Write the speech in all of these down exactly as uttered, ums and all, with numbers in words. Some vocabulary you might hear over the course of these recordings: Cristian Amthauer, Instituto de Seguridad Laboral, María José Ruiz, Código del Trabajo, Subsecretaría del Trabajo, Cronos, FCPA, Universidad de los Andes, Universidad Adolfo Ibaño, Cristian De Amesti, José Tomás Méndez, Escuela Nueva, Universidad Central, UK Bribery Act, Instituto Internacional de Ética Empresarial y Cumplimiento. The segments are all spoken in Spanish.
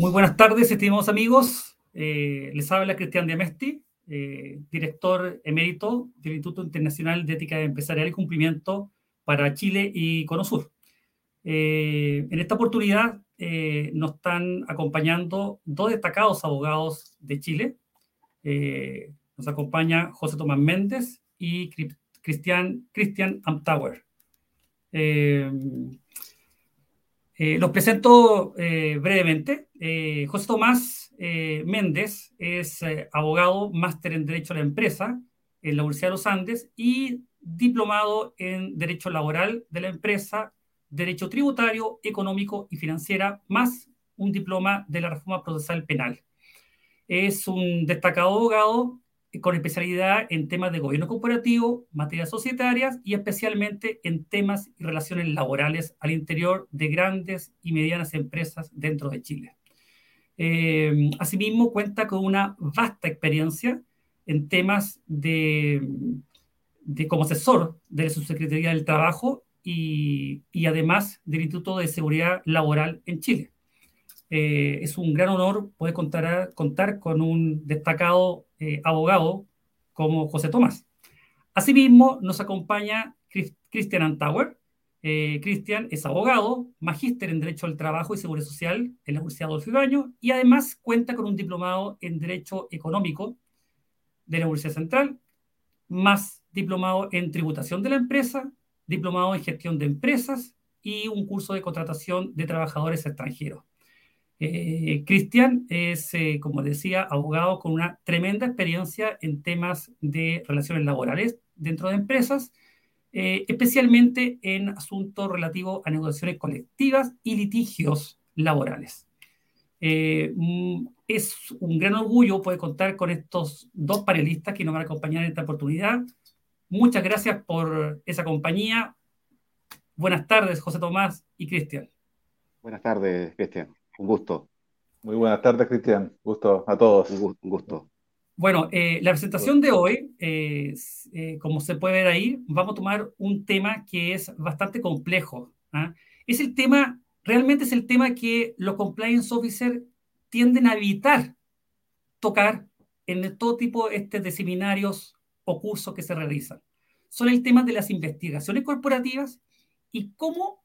Muy buenas tardes, estimados amigos. Eh, les habla Cristian De Amesti, eh, director emérito del Instituto Internacional de Ética Empresarial y Cumplimiento para Chile y Conosur. Eh, en esta oportunidad eh, nos están acompañando dos destacados abogados de Chile. Eh, nos acompaña José Tomás Méndez y Cristian, Cristian Amthauer. Eh, Eh, los presento eh, brevemente. Eh, José Tomás eh, Méndez es eh, abogado, máster en Derecho a la Empresa en la Universidad de los Andes y diplomado en Derecho Laboral de la Empresa, Derecho Tributario, Económico y Financiera, más un diploma de la Reforma Procesal Penal. Es un destacado abogado con especialidad en temas de gobierno corporativo, materias societarias y especialmente en temas y relaciones laborales al interior de grandes y medianas empresas dentro de Chile. Eh, asimismo, cuenta con una vasta experiencia en temas de, de como asesor de la Subsecretaría del Trabajo y, y además del Instituto de Seguridad Laboral en Chile. Eh, es un gran honor poder contar, a, contar con un destacado eh, abogado como José Tomás. Asimismo, nos acompaña Cristian Amthauer. Eh, Cristian es abogado, magíster en Derecho al Trabajo y Seguridad Social en la Universidad Adolfo Ibaño y además cuenta con un diplomado en Derecho Económico de la Universidad Central, más diplomado en Tributación de la Empresa, diplomado en Gestión de Empresas y un curso de contratación de trabajadores extranjeros. Eh, Cristian es, eh, como decía, abogado con una tremenda experiencia en temas de relaciones laborales dentro de empresas, eh, especialmente en asuntos relativos a negociaciones colectivas y litigios laborales. Eh, es un gran orgullo poder contar con estos dos panelistas que nos van a acompañar en esta oportunidad. Muchas gracias por esa compañía. Buenas tardes, José Tomás y Cristian. Buenas tardes, Cristian. Un gusto. Muy buenas tardes, Cristian. Gusto a todos. Un gusto. Bueno, eh, la presentación de hoy, eh, eh, como se puede ver ahí, vamos a tomar un tema que es bastante complejo. ¿Ah? Es el tema, realmente es el tema que los compliance officers tienden a evitar tocar en todo tipo este, de seminarios o cursos que se realizan. Son el tema de las investigaciones corporativas y cómo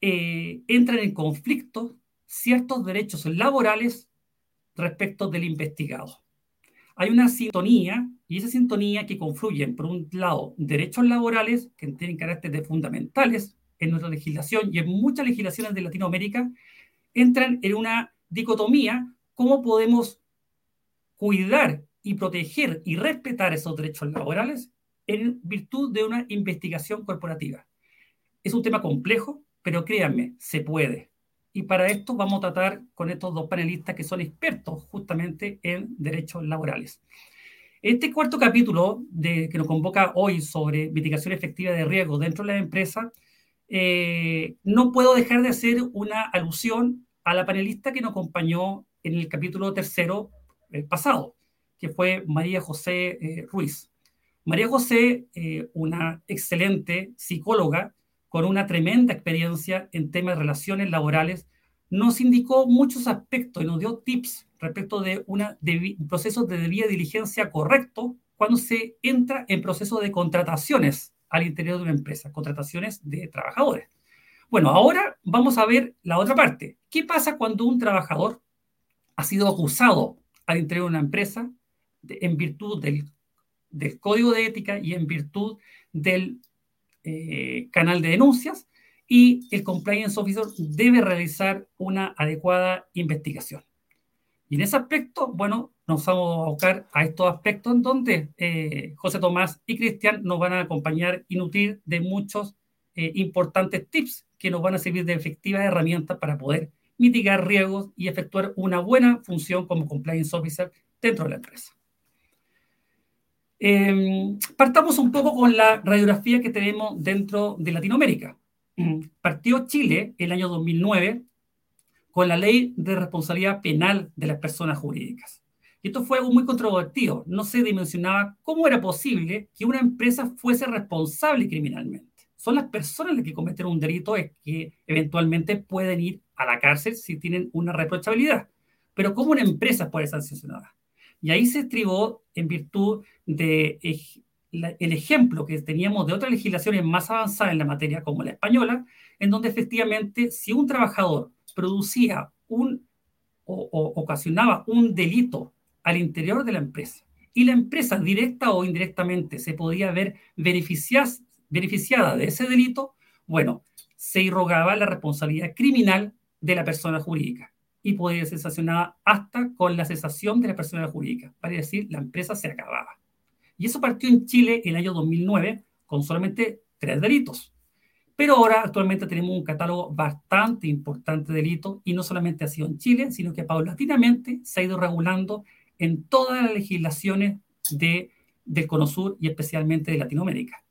eh, entran en conflicto ciertos derechos laborales respecto del investigado. Hay una sintonía, y esa sintonía que confluyen, por un lado, derechos laborales que tienen caracteres fundamentales en nuestra legislación y en muchas legislaciones de Latinoamérica, entran en una dicotomía, cómo podemos cuidar y proteger y respetar esos derechos laborales en virtud de una investigación corporativa. Es un tema complejo, pero créanme, se puede. Y para esto vamos a tratar con estos dos panelistas que son expertos justamente en derechos laborales. Este cuarto capítulo de, que nos convoca hoy sobre mitigación efectiva de riesgos dentro de la empresa, eh, no puedo dejar de hacer una alusión a la panelista que nos acompañó en el capítulo tercero eh, pasado, que fue María José eh, Ruiz. María José, eh, una excelente psicóloga, con una tremenda experiencia en temas de relaciones laborales, nos indicó muchos aspectos y nos dio tips respecto de un proceso de debida diligencia correcto cuando se entra en proceso de contrataciones al interior de una empresa, contrataciones de trabajadores. Bueno, ahora vamos a ver la otra parte. ¿Qué pasa cuando un trabajador ha sido acusado al interior de una empresa de, en virtud del, del Código de Ética y en virtud del Eh, canal de denuncias y el compliance officer debe realizar una adecuada investigación? Y en ese aspecto, bueno, nos vamos a buscar a estos aspectos en donde eh, José Tomás y Cristian nos van a acompañar y nutrir de muchos eh, importantes tips que nos van a servir de efectivas herramientas para poder mitigar riesgos y efectuar una buena función como compliance officer dentro de la empresa. Eh, partamos un poco con la radiografía que tenemos dentro de Latinoamérica. Partió Chile el año dos mil nueve con la Ley de Responsabilidad Penal de las Personas Jurídicas. Y esto fue algo muy controvertido. No se dimensionaba cómo era posible que una empresa fuese responsable criminalmente. son las personas las que cometen un delito, es que eventualmente pueden ir a la cárcel si tienen una reprochabilidad. Pero ¿cómo una empresa puede ser sancionada? Y ahí se estribó en virtud del ejemplo que teníamos de otras legislaciones más avanzadas en la materia, como la española, en donde efectivamente si un trabajador producía un, o, o ocasionaba un delito al interior de la empresa, y la empresa directa o indirectamente se podía ver beneficiada de ese delito, bueno, se irrogaba la responsabilidad criminal de la persona jurídica y podía ser sancionada hasta con la cesación de la persona jurídica, para decir, la empresa se acababa. Y eso partió en Chile en el año dos mil nueve con solamente tres delitos. Pero ahora actualmente tenemos un catálogo bastante importante de delitos, y no solamente ha sido en Chile, sino que paulatinamente se ha ido regulando en todas las legislaciones de, del Cono Sur y especialmente de Latinoamérica.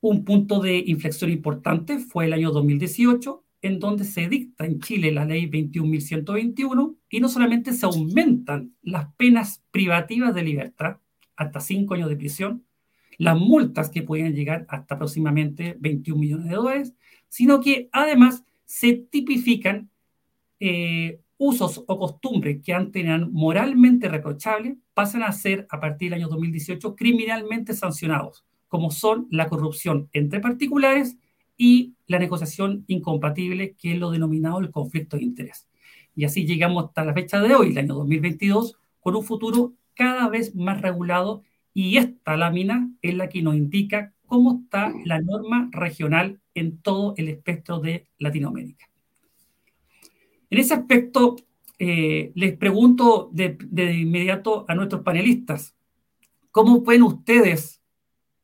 Un punto de inflexión importante fue el año dos mil dieciocho, en donde se dicta en Chile la ley veintiuno mil ciento veintiuno, y no solamente se aumentan las penas privativas de libertad hasta cinco años de prisión, las multas que podían llegar hasta aproximadamente veintiún millones de dólares, sino que además se tipifican eh, usos o costumbres que antes eran moralmente reprochables, pasan a ser, a partir del año dos mil dieciocho, criminalmente sancionados, como son la corrupción entre particulares y la negociación incompatible, que es lo denominado el conflicto de interés. Y así llegamos hasta la fecha de hoy, el año dos mil veintidós, con un futuro cada vez más regulado, y esta lámina es la que nos indica cómo está la norma regional en todo el espectro de Latinoamérica. En ese aspecto, eh, les pregunto de, de inmediato a nuestros panelistas, ¿cómo ven ustedes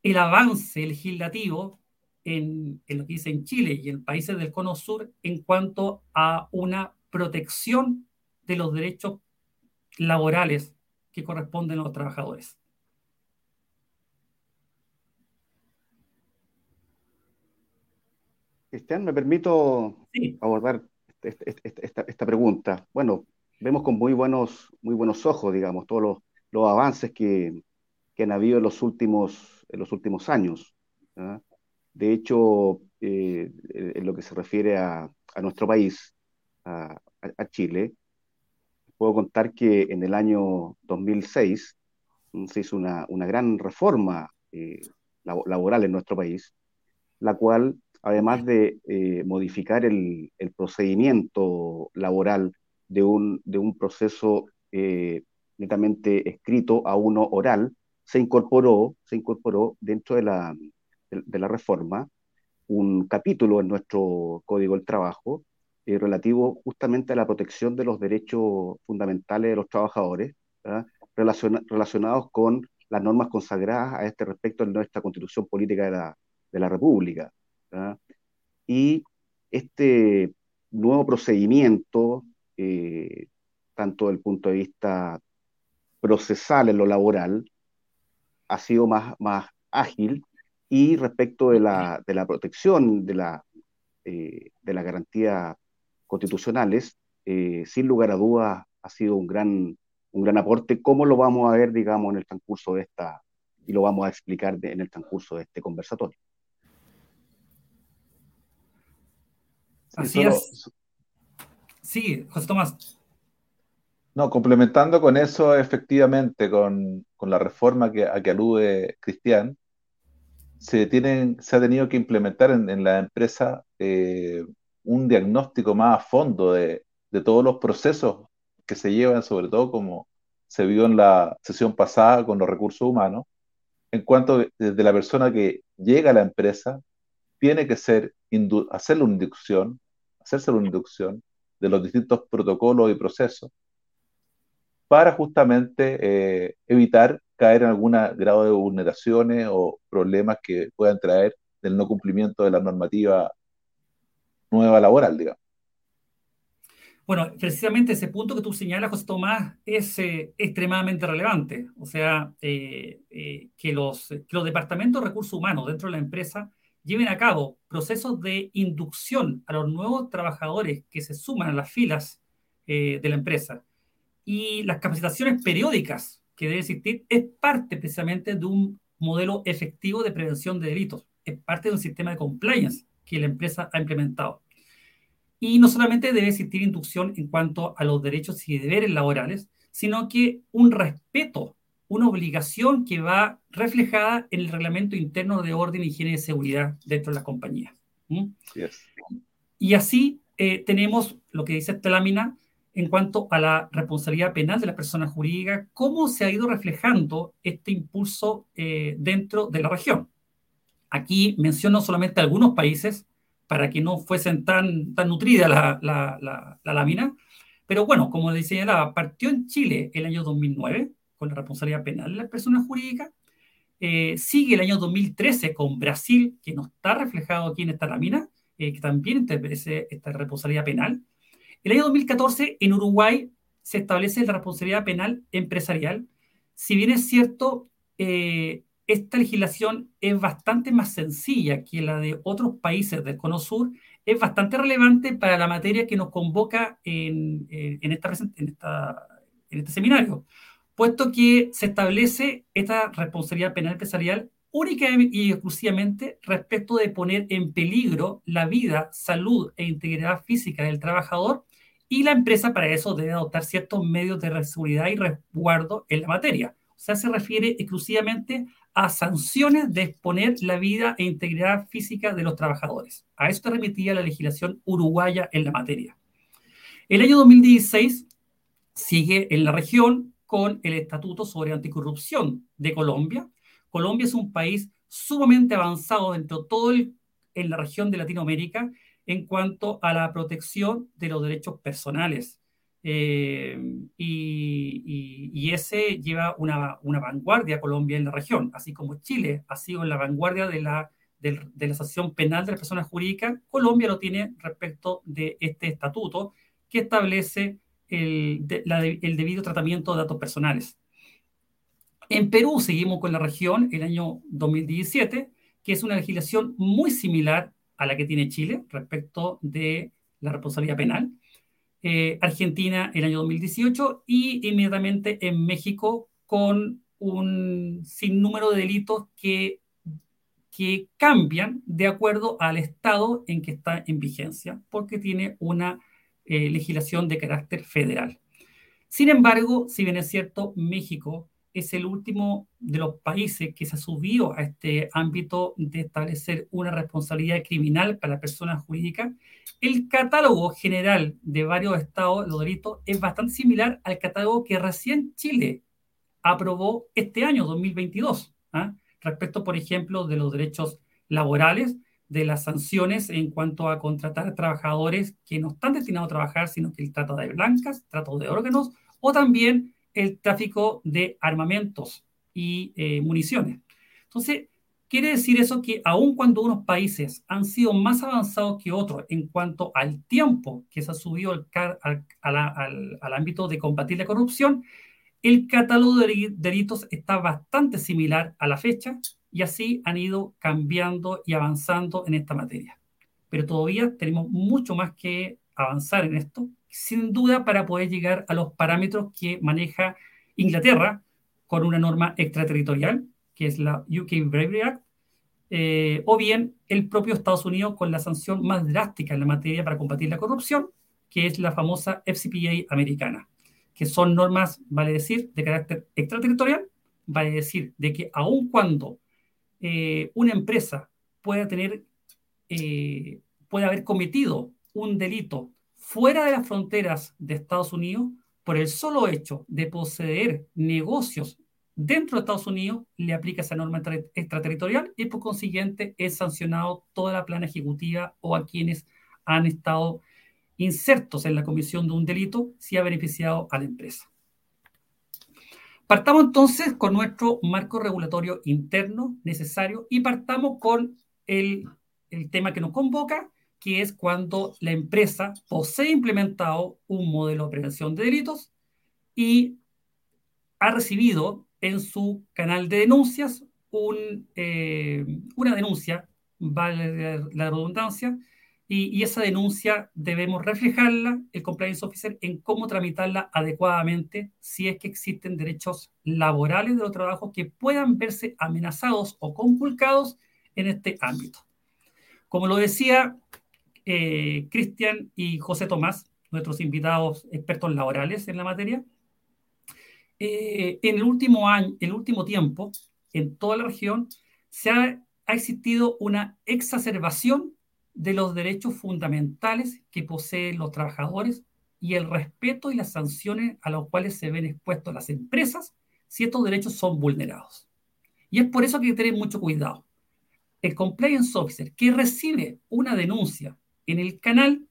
el avance legislativo en, en lo que dice en Chile y en países del Cono Sur en cuanto a una protección de los derechos laborales que corresponden a los trabajadores? Cristian, me permito sí. abordar Esta, esta, esta pregunta. Bueno, vemos con muy buenos, muy buenos ojos, digamos, todos los, los avances que, que han habido en los últimos, en los últimos años, ¿verdad? De hecho, eh, en lo que se refiere a, a nuestro país, a, a Chile, puedo contar que en el año dos mil seis se hizo una, una gran reforma eh, laboral en nuestro país, la cual, además de eh, modificar el, el procedimiento laboral de un, de un proceso eh, netamente escrito a uno oral, se incorporó, se incorporó dentro de la, de, de la reforma un capítulo en nuestro Código del Trabajo eh, relativo justamente a la protección de los derechos fundamentales de los trabajadores, Relaciona, relacionados con las normas consagradas a este respecto en nuestra Constitución Política de la, de la República. ¿Ah? Y este nuevo procedimiento, eh, tanto desde el punto de vista procesal en lo laboral, ha sido más, más ágil, y respecto de la, de la protección de, la, eh, de las garantías constitucionales, eh, sin lugar a dudas ha sido un gran, un gran aporte, como lo vamos a ver, digamos, en el transcurso de esta, y lo vamos a explicar de, en el transcurso de este conversatorio. Así es. Sí, José Tomás. No, complementando con eso, efectivamente, con, con la reforma que, a que alude Cristian, se, tienen, se ha tenido que implementar en, en la empresa eh, un diagnóstico más a fondo de, de todos los procesos que se llevan, sobre todo como se vio en la sesión pasada con los recursos humanos, en cuanto desde la persona que llega a la empresa, tiene que ser, indu- hacerle una inducción, hacerse una inducción de los distintos protocolos y procesos para justamente eh, evitar caer en algún grado de vulneraciones o problemas que puedan traer del no cumplimiento de la normativa nueva laboral, digamos. Bueno, precisamente ese punto que tú señalas, José Tomás, es eh, extremadamente relevante. O sea, eh, eh, que, los, que los departamentos de recursos humanos dentro de la empresa lleven a cabo procesos de inducción a los nuevos trabajadores que se suman a las filas eh, de la empresa. Y las capacitaciones periódicas que debe existir es parte precisamente de un modelo efectivo de prevención de delitos. es parte de un sistema de compliance que la empresa ha implementado. Y no solamente debe existir inducción en cuanto a los derechos y deberes laborales, sino que un respeto, una obligación que va reflejada en el reglamento interno de orden, higiene y seguridad dentro de las compañías. ¿Mm? Yes. Y así eh, tenemos lo que dice esta lámina en cuanto a la responsabilidad penal de las personas jurídicas, cómo se ha ido reflejando este impulso eh, dentro de la región. Aquí menciono solamente algunos países para que no fuesen tan, tan nutrida la, la, la, la lámina. Pero bueno, como les señalaba, partió en Chile el año dos mil nueve con la responsabilidad penal de las personas jurídicas. Eh, sigue el año dos mil trece con Brasil, que no está reflejado aquí en esta lámina, eh, que también establece esta responsabilidad penal. El año dos mil catorce en Uruguay se establece la responsabilidad penal empresarial. Si bien es cierto, eh, esta legislación es bastante más sencilla que la de otros países del Cono Sur, es bastante relevante para la materia que nos convoca en, en, esta, en, esta, en este seminario, puesto que se establece esta responsabilidad penal empresarial única y exclusivamente respecto de poner en peligro la vida, salud e integridad física del trabajador, y la empresa para eso debe adoptar ciertos medios de seguridad y resguardo en la materia. O sea, se refiere exclusivamente a sanciones de exponer la vida e integridad física de los trabajadores. A esto remitía la legislación uruguaya en la materia. El año dos mil dieciséis sigue en la región con el Estatuto sobre Anticorrupción de Colombia. Colombia es un país sumamente avanzado dentro de todo el, en la región de Latinoamérica en cuanto a la protección de los derechos personales. Eh, y, y, y ese lleva una, una vanguardia a Colombia en la región, así como Chile ha sido en la vanguardia de la, de, de la sanción penal de las personas jurídicas. Colombia lo tiene respecto de este estatuto que establece el, de, la, el debido tratamiento de datos personales. En Perú seguimos con la región el año dos mil diecisiete, que es una legislación muy similar a la que tiene Chile respecto de la responsabilidad penal. Eh, Argentina el año dos mil dieciocho y inmediatamente en México con un sinnúmero de delitos que, que cambian de acuerdo al estado en que está en vigencia, porque tiene una eh, legislación de carácter federal. Sin embargo, si bien es cierto, México es el último de los países que se ha subido a este ámbito de establecer una responsabilidad criminal para las personas jurídicas. El catálogo general de varios estados de los delitos es bastante similar al catálogo que recién Chile aprobó este año, dos mil veintidós, ¿eh? Respecto, por ejemplo, de los derechos laborales, de las sanciones en cuanto a contratar trabajadores que no están destinados a trabajar, sino que el trata de blancas, trato de órganos, o también el tráfico de armamentos y eh, municiones. Entonces, quiere decir eso que aun cuando unos países han sido más avanzados que otros en cuanto al tiempo que se ha subido al, al, al, al ámbito de combatir la corrupción, el catálogo de delitos está bastante similar a la fecha y así han ido cambiando y avanzando en esta materia. Pero todavía tenemos mucho más que avanzar en esto, sin duda, para poder llegar a los parámetros que maneja Inglaterra con una norma extraterritorial, que es la U K Bribery Act, eh, o bien el propio Estados Unidos con la sanción más drástica en la materia para combatir la corrupción, que es la famosa F C P A americana, que son normas, vale decir, de carácter extraterritorial, vale decir, de que aun cuando eh, una empresa pueda tener, eh, puede haber cometido un delito fuera de las fronteras de Estados Unidos, por el solo hecho de poseer negocios dentro de Estados Unidos, le aplica esa norma extraterritorial y por consiguiente es sancionado toda la plana ejecutiva o a quienes han estado insertos en la comisión de un delito si ha beneficiado a la empresa. Partamos entonces con nuestro marco regulatorio interno necesario y partamos con el, el tema que nos convoca, que es cuando la empresa posee implementado un modelo de prevención de delitos y ha recibido en su canal de denuncias un, eh, una denuncia, vale la redundancia, y, y esa denuncia debemos reflejarla, el compliance officer, en cómo tramitarla adecuadamente si es que existen derechos laborales de los trabajos que puedan verse amenazados o conculcados en este ámbito. Como lo decía eh, Cristian y José Tomás, nuestros invitados expertos laborales en la materia, eh, en el último año, en el último tiempo, en toda la región, se ha, ha existido una exacerbación de los derechos fundamentales que poseen los trabajadores y el respeto y las sanciones a las cuales se ven expuestas las empresas si estos derechos son vulnerados. Y es por eso que hay que tener mucho cuidado. El compliance officer que recibe una denuncia en el canal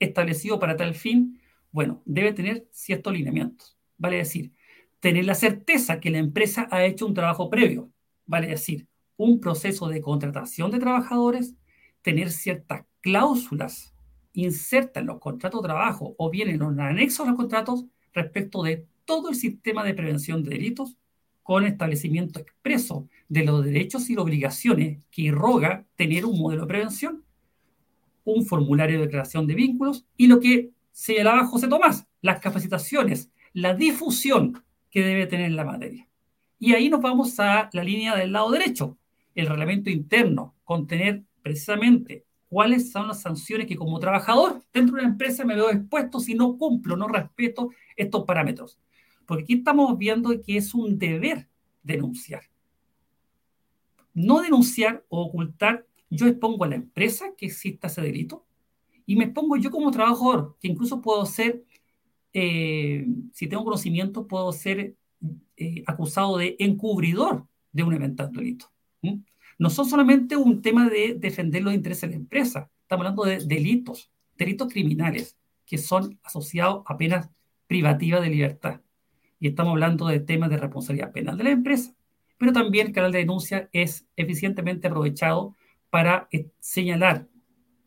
establecido para tal fin, bueno, debe tener ciertos lineamientos. Vale decir, tener la certeza que la empresa ha hecho un trabajo previo. Vale decir, un proceso de contratación de trabajadores, tener ciertas cláusulas insertas en los contratos de trabajo o bien en los anexos a los contratos respecto de todo el sistema de prevención de delitos, con establecimiento expreso de los derechos y las obligaciones que irroga tener un modelo de prevención, un formulario de declaración de vínculos y lo que señalaba José Tomás, las capacitaciones, la difusión que debe tener la materia. Y ahí nos vamos a la línea del lado derecho, el reglamento interno, contener precisamente cuáles son las sanciones que como trabajador dentro de una empresa me veo expuesto si no cumplo, no respeto estos parámetros. Porque aquí estamos viendo que es un deber denunciar. No denunciar o ocultar, yo expongo a la empresa que exista ese delito y me expongo yo como trabajador, que incluso puedo ser, eh, si tengo conocimiento, puedo ser eh, acusado de encubridor de un eventual delito. ¿Mm? No son solamente un tema de defender los intereses de la empresa, estamos hablando de delitos, delitos criminales que son asociados a penas privativas de libertad. Y estamos hablando de temas de responsabilidad penal de la empresa, pero también el canal de denuncia es eficientemente aprovechado para señalar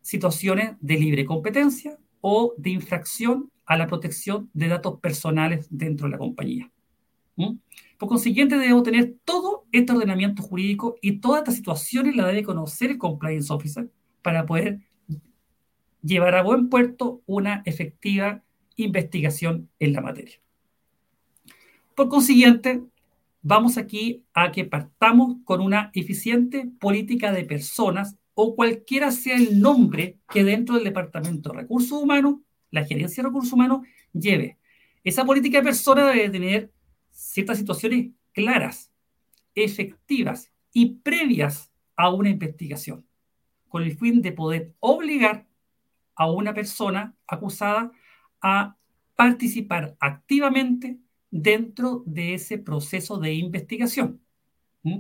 situaciones de libre competencia o de infracción a la protección de datos personales dentro de la compañía. ¿Mm? Por consiguiente, debemos tener todo este ordenamiento jurídico y todas estas situaciones las debe conocer el compliance officer para poder llevar a buen puerto una efectiva investigación en la materia. Por consiguiente, vamos aquí a que partamos con una eficiente política de personas o cualquiera sea el nombre que dentro del Departamento de Recursos Humanos, la Gerencia de Recursos Humanos, lleve. Esa política de personas debe tener ciertas situaciones claras, efectivas y previas a una investigación, con el fin de poder obligar a una persona acusada a participar activamente dentro de ese proceso de investigación. ¿Mm?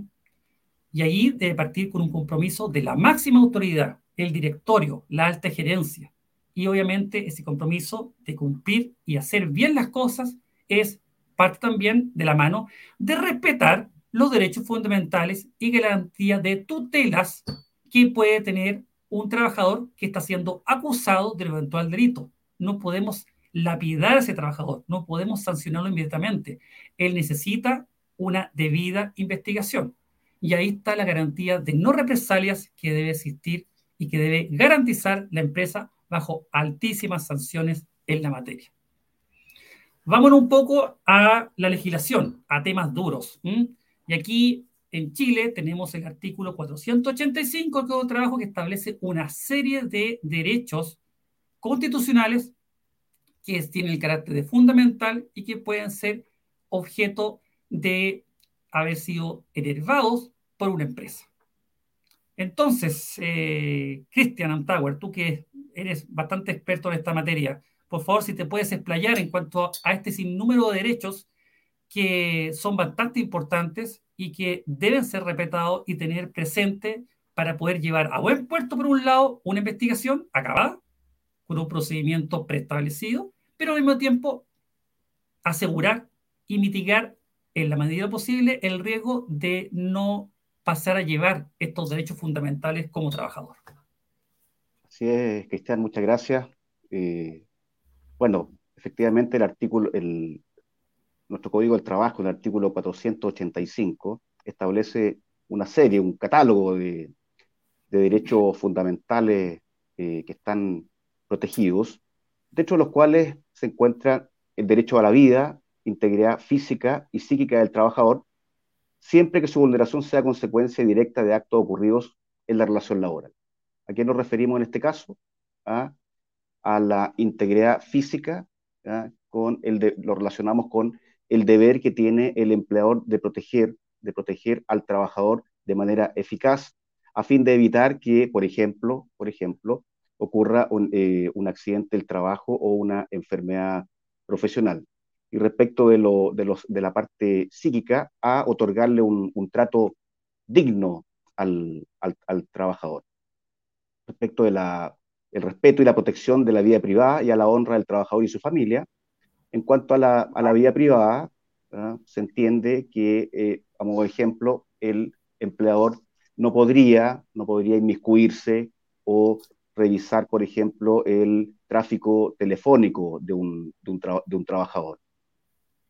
Y ahí debe partir con un compromiso de la máxima autoridad, el directorio, la alta gerencia. Y obviamente ese compromiso de cumplir y hacer bien las cosas es parte también de la mano de respetar los derechos fundamentales y garantía de tutelas que puede tener un trabajador que está siendo acusado de eventual delito. No podemos lapidar a ese trabajador, no podemos sancionarlo inmediatamente. Él necesita una debida investigación. Y ahí está la garantía de no represalias que debe existir y que debe garantizar la empresa bajo altísimas sanciones en la materia. Vámonos un poco a la legislación, a temas duros. ¿Mm? Y aquí en Chile tenemos el artículo cuatrocientos ochenta y cinco del Código del Trabajo que establece una serie de derechos constitucionales que tienen el carácter de fundamental y que pueden ser objeto de haber sido enervados por una empresa. Entonces, eh, Cristian Amthauer, tú que eres bastante experto en esta materia, por favor, si te puedes explayar en cuanto a este sinnúmero de derechos que son bastante importantes y que deben ser respetados y tener presente para poder llevar a buen puerto, por un lado, una investigación acabada, con un procedimiento preestablecido, pero al mismo tiempo asegurar y mitigar en la medida posible el riesgo de no pasar a llevar estos derechos fundamentales como trabajador. Así es, Cristian, muchas gracias. Eh, bueno, efectivamente el artículo, el, nuestro Código del Trabajo, el artículo cuatrocientos ochenta y cinco, establece una serie, un catálogo de, de derechos fundamentales eh, que están protegidos, dentro de los cuales se encuentran el derecho a la vida, integridad física y psíquica del trabajador, siempre que su vulneración sea consecuencia directa de actos ocurridos en la relación laboral. ¿A qué nos referimos en este caso? A, a la integridad física, ¿ya? Con el de, lo relacionamos con el deber que tiene el empleador de proteger, de proteger al trabajador de manera eficaz, a fin de evitar que, por ejemplo, por ejemplo ocurra un, eh, un accidente del trabajo o una enfermedad profesional. Y respecto de, lo, de, los, de la parte psíquica, a otorgarle un, un trato digno al, al, al trabajador. Respecto de la, el respeto y la protección de la vida privada y a la honra del trabajador y su familia. En cuanto a la, a la vida privada, ¿verdad? Se entiende que, eh, a modo de ejemplo, el empleador no podría, no podría inmiscuirse o revisar, por ejemplo, el tráfico telefónico de un, de un, tra, de un trabajador.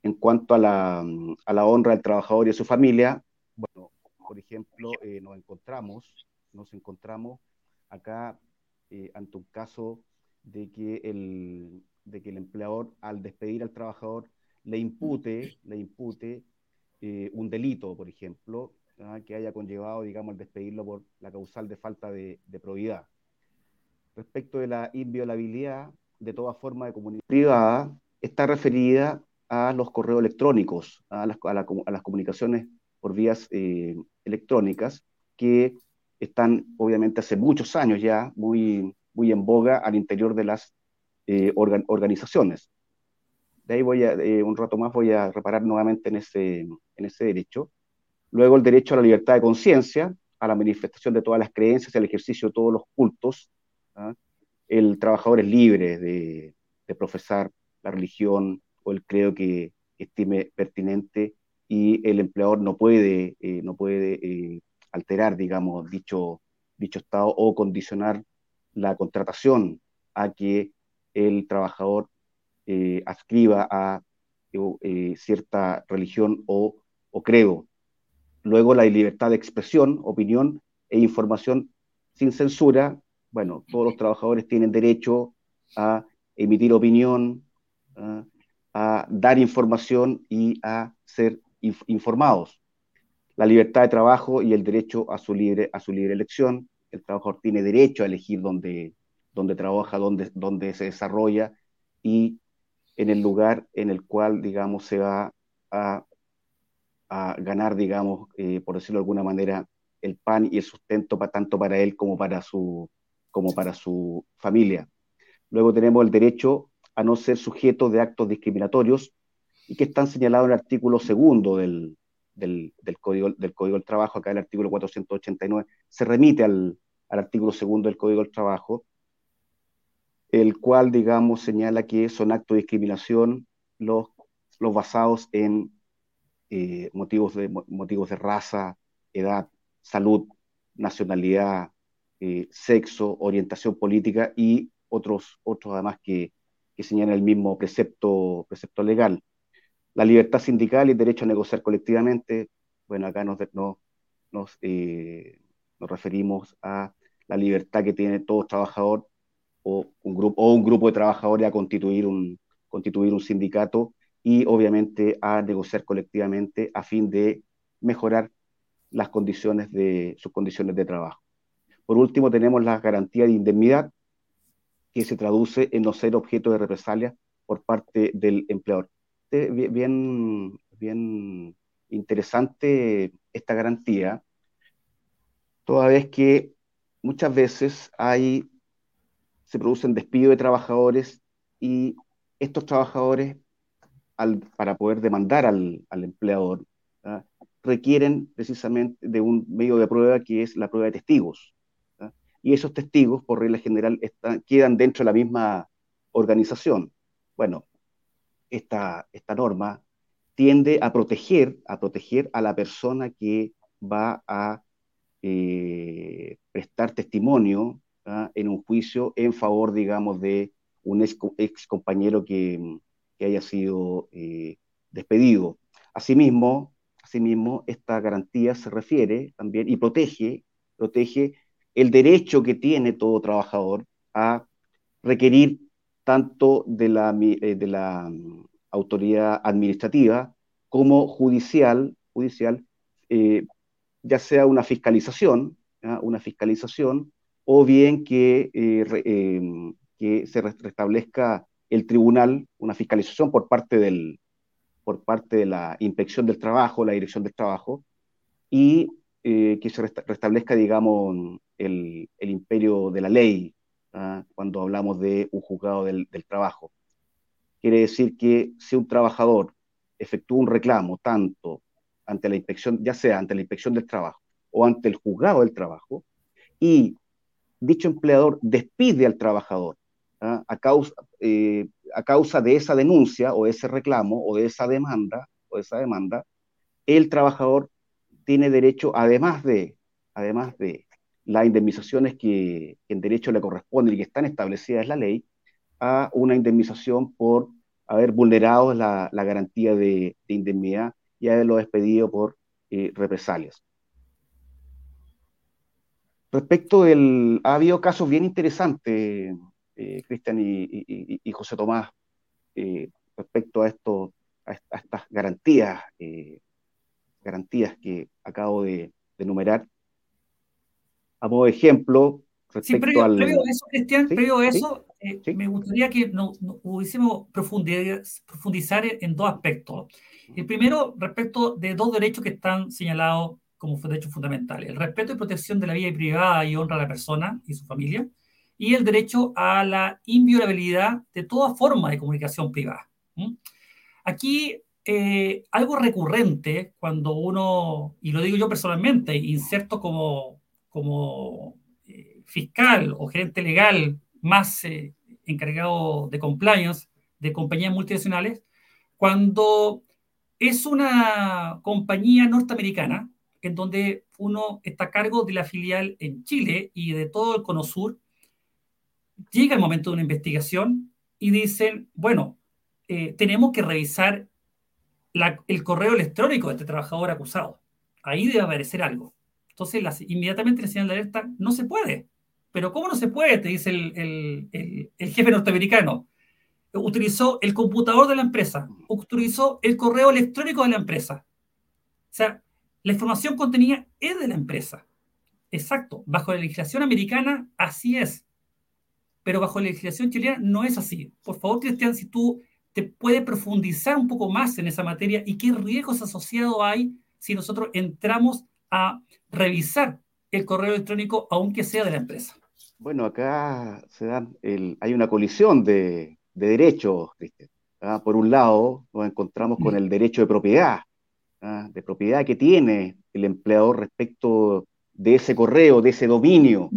En cuanto a la, a la honra del trabajador y de su familia, bueno, por ejemplo, eh, nos encontramos, nos encontramos acá eh, ante un caso de que, el, de que el empleador, al despedir al trabajador, le impute, le impute eh, un delito, por ejemplo, ¿verdad? Que haya conllevado, digamos, al despedirlo por la causal de falta de, de probidad. Respecto de la inviolabilidad de toda forma de comunicación privada, está referida a los correos electrónicos, a las, a la, a las comunicaciones por vías eh, electrónicas, que están obviamente hace muchos años ya muy, muy en boga al interior de las eh, organ, organizaciones. De ahí voy a, eh, un rato más voy a reparar nuevamente en ese, en ese derecho. Luego el derecho a la libertad de conciencia, a la manifestación de todas las creencias, al ejercicio de todos los cultos. ¿Ah? El trabajador es libre de, de profesar la religión o el credo que estime pertinente, y el empleador no puede, eh, no puede eh, alterar, digamos, dicho, dicho estado o condicionar la contratación a que el trabajador eh, adscriba a eh, cierta religión o, o credo. Luego la libertad de expresión, opinión e información sin censura. Bueno, todos los trabajadores tienen derecho a emitir opinión, a, a dar información y a ser inf- informados. La libertad de trabajo y el derecho a su libre, a su libre elección. El trabajador tiene derecho a elegir dónde, dónde trabaja, dónde, dónde se desarrolla y en el lugar en el cual, digamos, se va a, a ganar, digamos, eh, por decirlo de alguna manera, el pan y el sustento pa, tanto para él como para su como para su familia. Luego tenemos el derecho a no ser sujeto de actos discriminatorios y que están señalados en el artículo segundo del, del, del, Código, del Código del Trabajo. Acá el artículo cuatrocientos ochenta y nueve se remite al, al artículo segundo del Código del Trabajo, el cual, digamos, señala que son actos de discriminación los, los basados en eh, motivos, de, motivos de raza, edad, salud, nacionalidad, Eh, sexo, orientación política y otros, otros además que, que señalan el mismo precepto, precepto legal. La libertad sindical y el derecho a negociar colectivamente. Bueno, acá nos, no, nos, eh, nos referimos a la libertad que tiene todo trabajador o un grupo, o un grupo de trabajadores a constituir un, constituir un sindicato y obviamente a negociar colectivamente a fin de mejorar las condiciones de, sus condiciones de trabajo. Por último, tenemos la garantía de indemnidad, que se traduce en no ser objeto de represalias por parte del empleador. Bien, bien interesante esta garantía, toda vez que muchas veces hay, se producen despidos de trabajadores y estos trabajadores, al, para poder demandar al, al empleador, ¿verdad? Requieren precisamente de un medio de prueba que es la prueba de testigos. Y esos testigos, por regla general, están, quedan dentro de la misma organización. Bueno, esta, esta norma tiende a proteger, a proteger a la persona que va a eh, prestar testimonio, ¿ah? En un juicio en favor, digamos, de un ex, ex compañero que, que haya sido eh, despedido. Asimismo, asimismo, esta garantía se refiere también y protege, protege el derecho que tiene todo trabajador a requerir tanto de la, de la autoridad administrativa como judicial, judicial eh, ya sea una fiscalización, ¿ya? una fiscalización, o bien que, eh, re, eh, que se restablezca el tribunal, una fiscalización por parte del, por parte de la inspección del trabajo, la dirección del trabajo, y eh, que se resta- restablezca, digamos, el, el imperio de la ley, ¿ah? cuando hablamos de un juzgado del, del trabajo. Quiere decir que si un trabajador efectúa un reclamo tanto ante la inspección, ya sea ante la inspección del trabajo o ante el juzgado del trabajo, y dicho empleador despide al trabajador ¿ah? a causa, eh, a causa de esa denuncia o ese reclamo o de esa demanda, o de esa demanda, el trabajador tiene derecho, además de, además de las indemnizaciones que en derecho le corresponden y que están establecidas en la ley, a una indemnización por haber vulnerado la, la garantía de, de indemnidad y haberlo despedido por eh, represalias. Respecto del... Ha habido casos bien interesantes, eh, Cristian y, y, y José Tomás, eh, respecto a, esto, a, a estas garantías, eh, garantías que acabo de, de enumerar. A modo de ejemplo, respecto sí, previo, al... Previo a eso, Cristian, ¿Sí? previo a eso, ¿Sí? Eh, ¿Sí? me gustaría que nos, nos pudiésemos profundizar en dos aspectos. El primero, respecto de dos derechos que están señalados como derechos fundamentales: el respeto y protección de la vida privada y honra a la persona y su familia, y el derecho a la inviolabilidad de toda forma de comunicación privada. ¿Mm? Aquí, eh, algo recurrente cuando uno, y lo digo yo personalmente, inserto como, como eh, fiscal o gerente legal más eh, encargado de compliance de compañías multinacionales, cuando es una compañía norteamericana, en donde uno está a cargo de la filial en Chile y de todo el Cono Sur, llega el momento de una investigación y dicen, bueno, eh, tenemos que revisar la, el correo electrónico de este trabajador acusado. Ahí debe aparecer algo. Entonces, las, inmediatamente la señal de alerta no se puede. ¿Pero cómo no se puede? Te dice el, el, el, el jefe norteamericano. Utilizó el computador de la empresa, utilizó el correo electrónico de la empresa. O sea, la información contenida es de la empresa. Exacto. Bajo la legislación americana, así es. Pero bajo la legislación chilena no es así. Por favor, Cristian, si tú te puedes profundizar un poco más en esa materia y qué riesgos asociados hay si nosotros entramos a revisar el correo electrónico, aunque sea de la empresa. Bueno, acá se dan el, hay una colisión de, de derechos, Cristian. ¿Ah? Por un lado, nos encontramos con el derecho de propiedad, de propiedad que tiene el empleador respecto de ese correo, de ese dominio,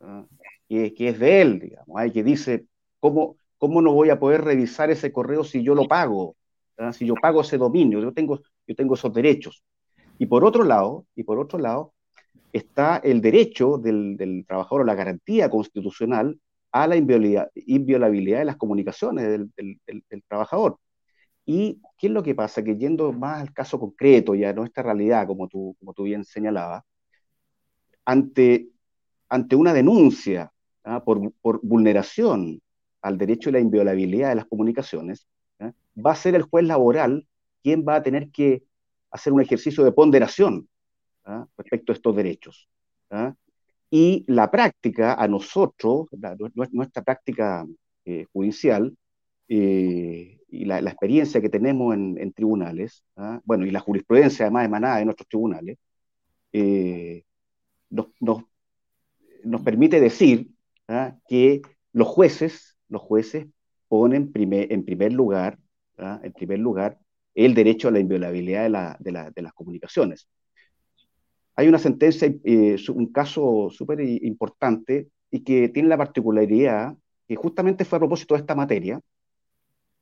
¿ah? que, que es de él, digamos, hay que dice, ¿cómo, ¿cómo no voy a poder revisar ese correo si yo lo pago? ¿Ah? Si yo pago ese dominio, yo tengo, yo tengo esos derechos. Y por otro lado, y por otro lado, está el derecho del, del trabajador, o la garantía constitucional a la inviolabilidad, inviolabilidad de las comunicaciones del, del, del, del trabajador. ¿Y qué es lo que pasa? Que yendo más al caso concreto y a nuestra realidad, como tú, como tú bien señalabas, ante, ante una denuncia ¿ah? por, por vulneración al derecho de la inviolabilidad de las comunicaciones, ¿ah? va a ser el juez laboral quien va a tener que hacer un ejercicio de ponderación ¿ah? respecto a estos derechos. ¿ah? Y la práctica a nosotros, la, nuestra práctica eh, judicial, Eh, y la, la experiencia que tenemos en, en tribunales, ¿ah? bueno, y la jurisprudencia además emanada de nuestros tribunales, eh, nos, nos, nos permite decir ¿ah? que los jueces, los jueces ponen primer, en primer lugar, ¿ah? en primer lugar, el derecho a la inviolabilidad de, la, de, la, de las comunicaciones. Hay una sentencia, eh, un caso súper importante y que tiene la particularidad que justamente fue a propósito de esta materia.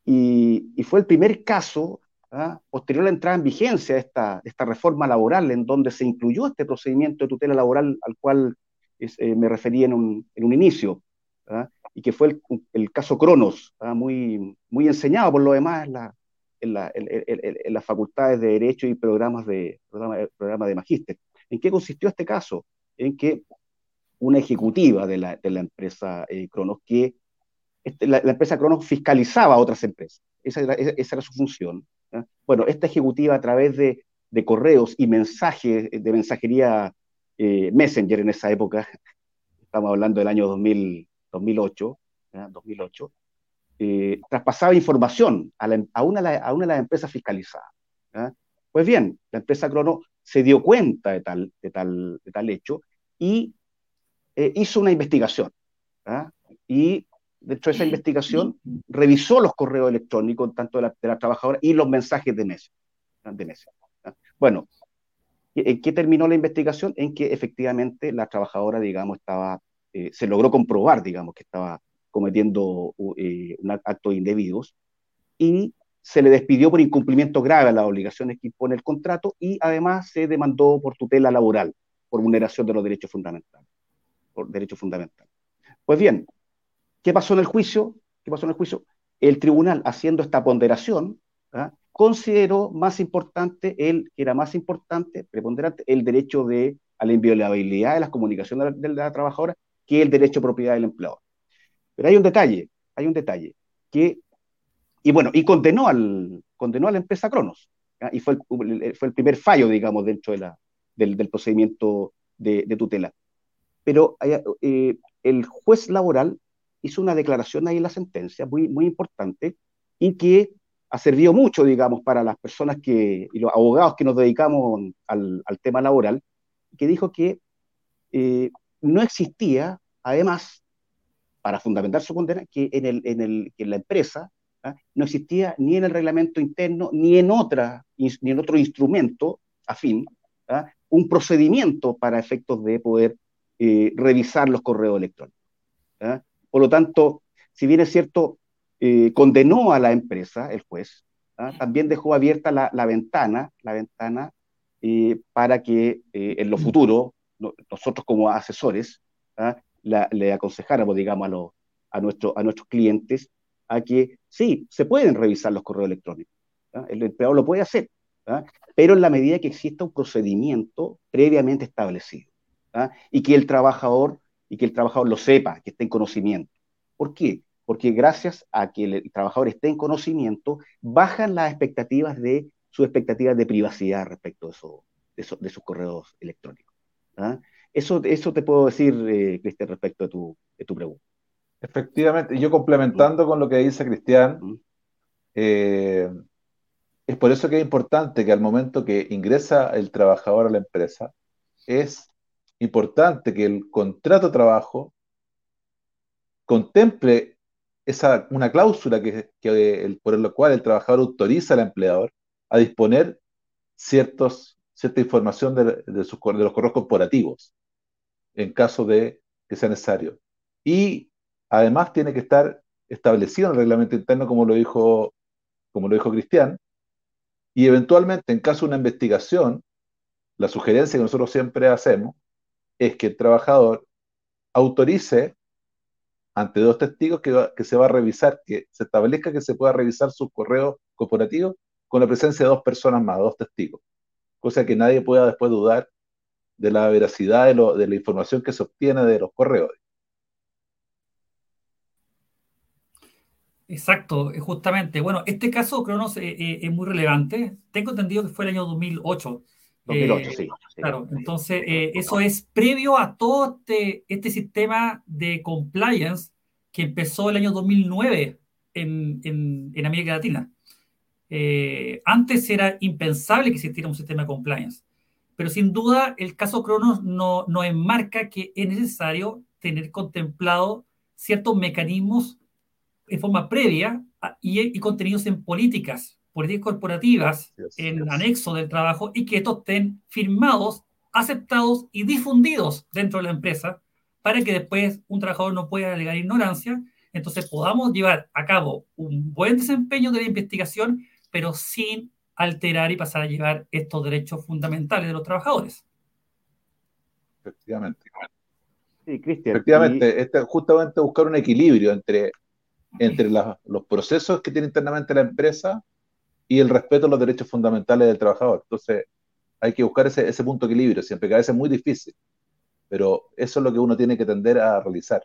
Y, y fue el primer caso, ¿ah? posterior a la entrada en vigencia de esta, esta reforma laboral, en donde se incluyó este procedimiento de tutela laboral al cual es, eh, me referí en un, en un inicio, ¿ah? y que fue el, el caso Cronos, ¿ah? muy, muy enseñado por lo demás en, la, en, la, en, en, en las facultades de Derecho y programas de, programa, programa de magíster. ¿En qué consistió este caso? En que una ejecutiva de la, de la empresa eh, Cronos, que Este, la, la empresa Cronos fiscalizaba a otras empresas. Esa era, esa era su función. ¿eh? Bueno, esta ejecutiva, a través de, de correos y mensajes de mensajería eh, Messenger en esa época, estamos hablando del año dos mil, dos mil ocho, ¿eh? dos mil ocho eh, traspasaba información a, la, a, una, a una de las empresas fiscalizadas. ¿Eh? Pues bien, la empresa Cronos se dio cuenta de tal, de tal, de tal hecho y eh, hizo una investigación. ¿Eh? Y dentro de esa investigación revisó los correos electrónicos tanto de la, de la trabajadora y los mensajes de Messenger. De Messenger. ¿Eh? Bueno, ¿en qué terminó la investigación? En que efectivamente la trabajadora, digamos, estaba, eh, se logró comprobar, digamos, que estaba cometiendo eh, un acto indebido y se le despidió por incumplimiento grave a las obligaciones que impone el contrato y además se demandó por tutela laboral, por vulneración de los derechos fundamentales. Por derechos fundamentales. Pues bien, ¿qué pasó en el juicio? ¿Qué pasó en el juicio? El tribunal, haciendo esta ponderación, ¿ah? consideró más importante, el, era más importante, preponderante, el derecho de, a la inviolabilidad de las comunicaciones de la, de la trabajadora que el derecho a propiedad del empleador. Pero hay un detalle, hay un detalle, que, y bueno, y condenó, al, condenó a la empresa Cronos, ¿ah? y fue el, fue el primer fallo, digamos, dentro de la, del, del procedimiento de, de tutela. Pero eh, el juez laboral hizo una declaración ahí en la sentencia, muy, muy importante, y que ha servido mucho, digamos, para las personas que, y los abogados que nos dedicamos al, al tema laboral, que dijo que eh, no existía, además, para fundamentar su condena, que en, el, en, el, en la empresa ¿eh? no existía ni en el reglamento interno, ni en, otra, ni en otro instrumento afín, ¿eh? un procedimiento para efectos de poder Eh, revisar los correos electrónicos. ¿eh? Por lo tanto, si bien es cierto, eh, condenó a la empresa, el juez, ¿eh? también dejó abierta la, la ventana, la ventana eh, para que eh, en lo futuro, no, nosotros como asesores, ¿eh? la, le aconsejáramos, digamos, a, lo, a, nuestro, a nuestros clientes a que sí, se pueden revisar los correos electrónicos, ¿eh? el empleador lo puede hacer, ¿eh? pero en la medida que exista un procedimiento previamente establecido. ¿Ah? y que el trabajador y que el trabajador lo sepa, que esté en conocimiento. ¿Por qué? Porque gracias a que el trabajador esté en conocimiento, bajan las expectativas de sus expectativas de privacidad respecto de, eso, de, eso, de sus correos electrónicos. ¿Ah? Eso, eso te puedo decir, eh, Cristian, respecto de tu, de tu pregunta. Efectivamente, yo complementando uh-huh. con lo que dice Cristian, uh-huh. eh, es por eso que es importante que al momento que ingresa el trabajador a la empresa, es importante que el contrato de trabajo contemple esa, una cláusula que, que el, por la cual el trabajador autoriza al empleador a disponer ciertos, cierta información de, de, sus, de los correos corporativos en caso de que sea necesario. Y además tiene que estar establecido en el reglamento interno, como lo dijo, como lo dijo Cristian, y eventualmente en caso de una investigación, la sugerencia que nosotros siempre hacemos es que el trabajador autorice ante dos testigos que, va, que se va a revisar, que se establezca que se pueda revisar sus correos corporativos con la presencia de dos personas más, dos testigos, cosa que nadie pueda después dudar de la veracidad de, lo, de la información que se obtiene de los correos. Exacto, justamente. Bueno, este caso Cronos eh, eh, es muy relevante. Tengo entendido que fue el año dos mil ocho. dos mil ocho, eh, sí, sí. Claro, entonces eh, eso es previo a todo este, este sistema de compliance que empezó el año dos mil nueve en, en, en América Latina. Eh, antes era impensable que existiera un sistema de compliance, pero sin duda el caso Cronos nos no enmarca que es necesario tener contemplado ciertos mecanismos en forma previa y, y contenidos en políticas. políticas corporativas yes, en yes. anexo del trabajo y que estos estén firmados, aceptados y difundidos dentro de la empresa para que después un trabajador no pueda alegar ignorancia. Entonces podamos llevar a cabo un buen desempeño de la investigación, pero sin alterar y pasar a llevar estos derechos fundamentales de los trabajadores. Efectivamente. Sí, Cristian. Efectivamente, y... este, justamente buscar un equilibrio entre, entre la, los procesos que tiene internamente la empresa y el respeto a los derechos fundamentales del trabajador. Entonces, hay que buscar ese, ese punto de equilibrio, siempre que a veces es muy difícil, pero eso es lo que uno tiene que tender a realizar.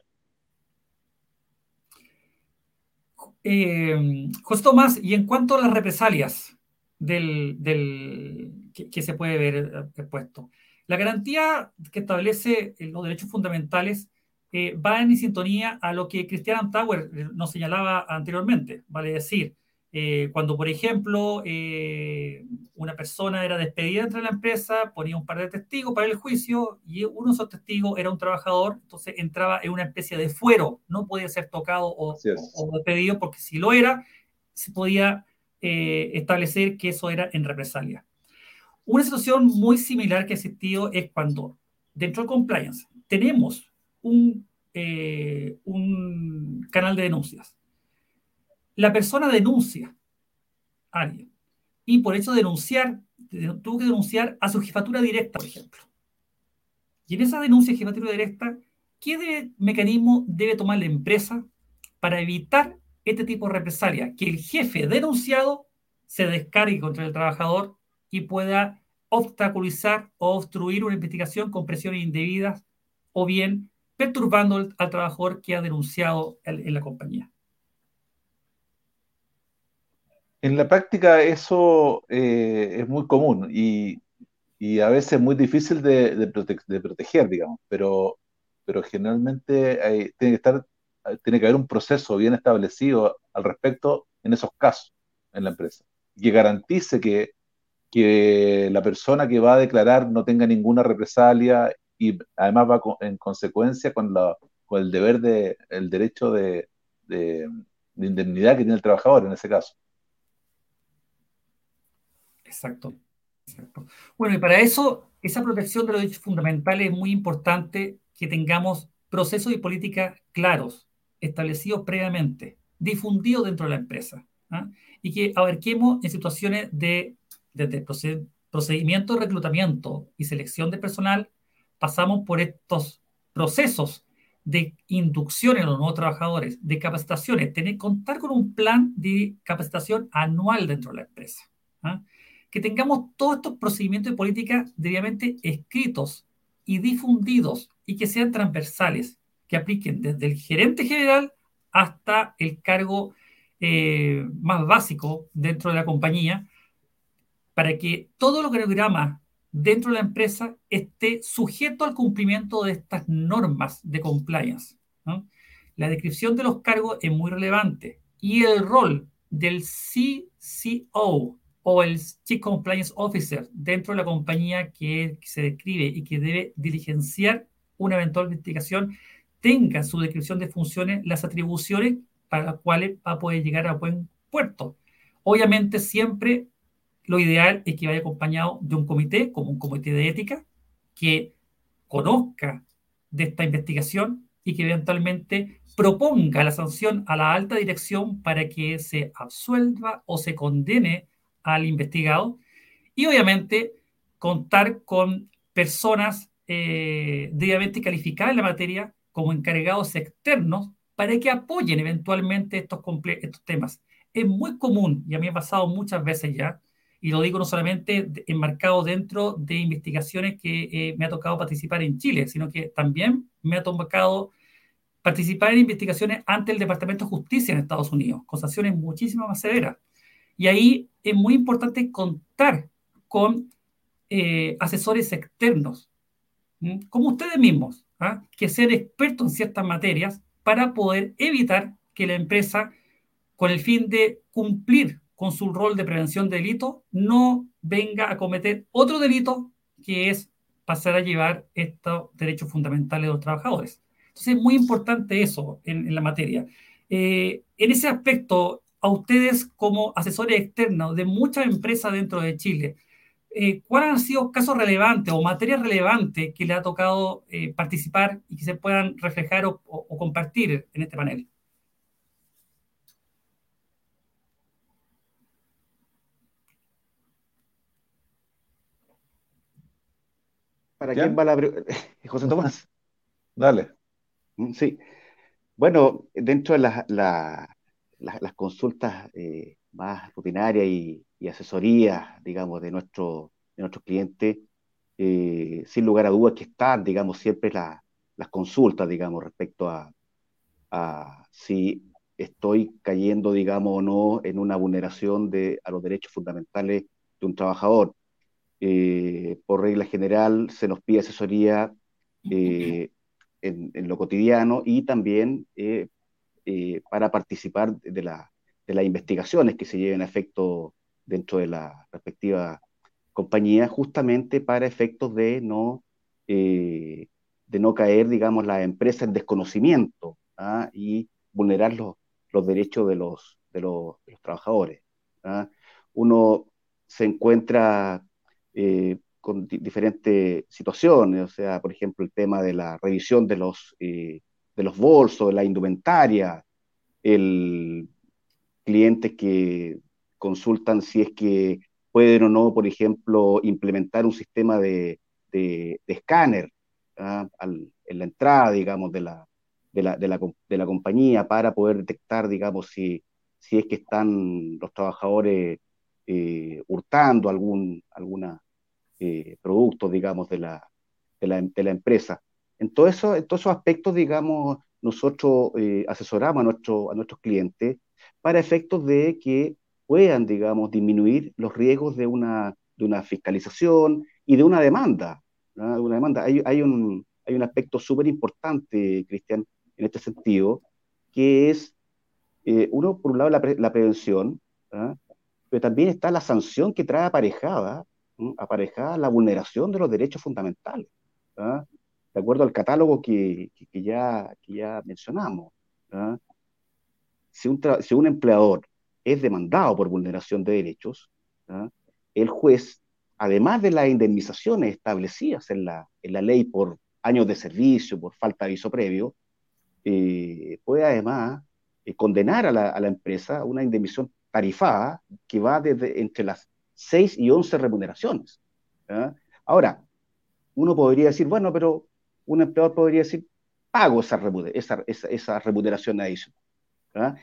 Eh, José Tomás, y en cuanto a las represalias del, del, que, que se puede ver expuesto. La garantía que establece los derechos fundamentales eh, va en sintonía a lo que Cristian Amthauer nos señalaba anteriormente, vale decir, eh, cuando, por ejemplo, eh, una persona era despedida entre la empresa, ponía un par de testigos para el juicio y uno de esos testigos era un trabajador, entonces entraba en una especie de fuero, no podía ser tocado o, o despedido, porque si lo era, se podía eh, establecer que eso era en represalia. Una situación muy similar que ha existido es cuando, dentro de compliance, tenemos un, eh, un canal de denuncias. La persona denuncia a alguien y por hecho de denunciar, tuvo que denunciar a su jefatura directa, por ejemplo. Y en esa denuncia de jefatura directa, ¿qué de, mecanismo debe tomar la empresa para evitar este tipo de represalia? Que el jefe denunciado se descargue contra el trabajador y pueda obstaculizar o obstruir una investigación con presiones indebidas o bien perturbando al, al trabajador que ha denunciado el, en la compañía. En la práctica eso eh, es muy común y, y a veces muy difícil de, de, prote- de proteger, digamos, pero, pero generalmente hay, tiene que estar, tiene que haber un proceso bien establecido al respecto en esos casos en la empresa, que garantice que que la persona que va a declarar no tenga ninguna represalia y además va con, en consecuencia con, la, con el deber de, el derecho de, de, de indemnidad que tiene el trabajador en ese caso. Exacto, exacto. Bueno, y para eso, esa protección de los derechos fundamentales es muy importante que tengamos procesos y políticas claros, establecidos previamente, difundidos dentro de la empresa, ¿eh? Y que abarquemos en situaciones de desde proced- procedimiento de reclutamiento y selección de personal, pasamos por estos procesos de inducción en los nuevos trabajadores, de capacitaciones, tener, contar con un plan de capacitación anual dentro de la empresa, ¿ah? Que tengamos todos estos procedimientos y políticas debidamente escritos y difundidos y que sean transversales, que apliquen desde el gerente general hasta el cargo eh, más básico dentro de la compañía, para que todo lo que programa dentro de la empresa esté sujeto al cumplimiento de estas normas de compliance, ¿no? La descripción de los cargos es muy relevante y el rol del C C O o el Chief Compliance Officer dentro de la compañía que se describe y que debe diligenciar una eventual investigación tenga en su descripción de funciones las atribuciones para las cuales va a poder llegar a buen puerto. Obviamente siempre lo ideal es que vaya acompañado de un comité, como un comité de ética, que conozca de esta investigación y que eventualmente proponga la sanción a la alta dirección para que se absuelva o se condene al investigado. Y obviamente contar con personas eh, debidamente calificadas en la materia como encargados externos para que apoyen eventualmente estos, comple- estos temas. Es muy común, y a mí me ha pasado muchas veces ya, y lo digo no solamente enmarcado dentro de investigaciones que eh, me ha tocado participar en Chile, sino que también me ha tocado participar en investigaciones ante el Departamento de Justicia en Estados Unidos, con sanciones muchísimo más severas. Y ahí es muy importante contar con eh, asesores externos, ¿sí? Como ustedes mismos, ¿ah? Que sean expertos en ciertas materias para poder evitar que la empresa, con el fin de cumplir con su rol de prevención de delito, no venga a cometer otro delito que es pasar a llevar estos derechos fundamentales de los trabajadores. Entonces es muy importante eso en, en la materia. Eh, en ese aspecto, a ustedes como asesores externos de muchas empresas dentro de Chile, eh, ¿cuáles han sido casos relevantes o materias relevantes que le ha tocado eh, participar y que se puedan reflejar o, o, o compartir en este panel? ¿Para ¿Ya? quién va la pregunta? José Tomás. Dale. Sí. Bueno, dentro de las, las, las, las consultas eh, más rutinarias y, y asesorías, digamos, de, nuestro, de nuestros clientes, eh, sin lugar a dudas que están, digamos, siempre la, las consultas, digamos, respecto a, a si estoy cayendo, digamos, o no en una vulneración de, a los derechos fundamentales de un trabajador. eh, por regla general se nos pide asesoría eh, en, en lo cotidiano y también eh, eh, para participar de, la, de las investigaciones que se lleven a efecto dentro de la respectiva compañía, justamente para efectos de no, eh, de no caer, digamos, la empresa en desconocimiento, ¿ah? Y vulnerar los, los derechos de los, de los, de los trabajadores, ¿ah? Uno se encuentra eh, con di- diferentes situaciones, o sea, por ejemplo, el tema de la revisión de los, eh, de los bolsos, de la indumentaria, el clientes que consultan si es que pueden o no, por ejemplo, implementar un sistema de, de, de escáner, ¿ah? Al, en la entrada, digamos, de la, de, la, de, la, de la compañía, para poder detectar, digamos, si, si es que están los trabajadores eh, hurtando algún alguna, eh, producto, digamos, de la, de la, de la empresa. En, todo eso, en todos esos aspectos, digamos, nosotros eh, asesoramos a, nuestro, a nuestros clientes para efectos de que puedan, digamos, disminuir los riesgos de una, de una fiscalización y de una demanda, ¿no? De una demanda. Hay, hay, un, hay un aspecto súper importante, Cristian, en este sentido, que es, eh, uno, por un lado, la, pre- la prevención, ¿no? Pero también está la sanción que trae aparejada, ¿no? aparejada la vulneración de los derechos fundamentales, ¿no? De acuerdo al catálogo que, que, que, ya, que ya mencionamos, ¿no? Si un tra- si un empleador es demandado por vulneración de derechos, ¿ah? El juez, además de las indemnizaciones establecidas en la, en la ley por años de servicio, por falta de aviso previo, eh, puede además eh, condenar a la, a la empresa a una indemnización tarifada que va desde entre las seis y once remuneraciones. ¿Ah? Ahora, uno podría decir, bueno, pero un empleador podría decir, pago esa, remuner- esa, esa, esa remuneración adicional. ¿Ah?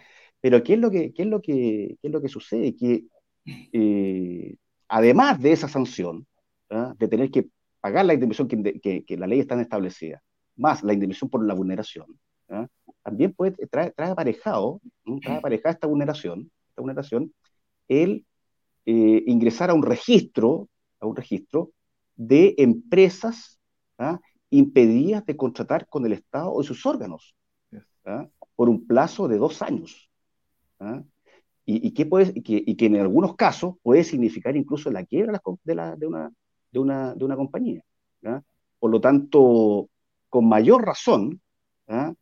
Pero ¿qué es lo que, qué es lo que, qué es lo que sucede? Que eh, además de esa sanción, ¿ah? De tener que pagar la indemnización que, que, que la ley está establecida, más la indemnización por la vulneración, ¿ah? También puede trae, trae aparejado, ¿no? trae aparejada esta vulneración, esta vulneración, el eh, ingresar a un registro, a un registro de empresas, ¿ah? Impedidas de contratar con el Estado o sus órganos, ¿ah? Por un plazo de dos años. ¿Ah? Y, y, que puede, y, que, y que en algunos casos puede significar incluso la quiebra de, la, de, una, de, una, de una compañía, ¿ah? Por lo tanto, con mayor razón, ¿ah?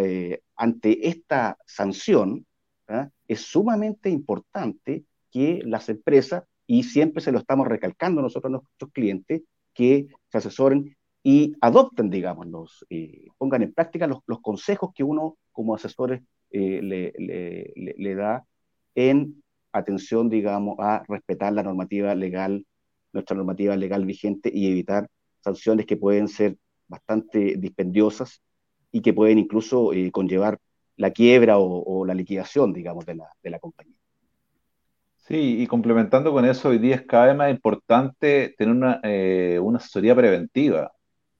eh, ante esta sanción, ¿ah? Es sumamente importante que las empresas, y siempre se lo estamos recalcando nosotros a nuestros clientes, que se asesoren y adopten, digamos, los, eh, pongan en práctica los, los consejos que uno como asesores Eh, le, le, le, le da en atención, digamos, a respetar la normativa legal, nuestra normativa legal vigente, y evitar sanciones que pueden ser bastante dispendiosas y que pueden incluso eh, conllevar la quiebra o, o la liquidación, digamos, de la, de la compañía. Sí, y complementando con eso, hoy día es cada vez más importante tener una, eh, una asesoría preventiva,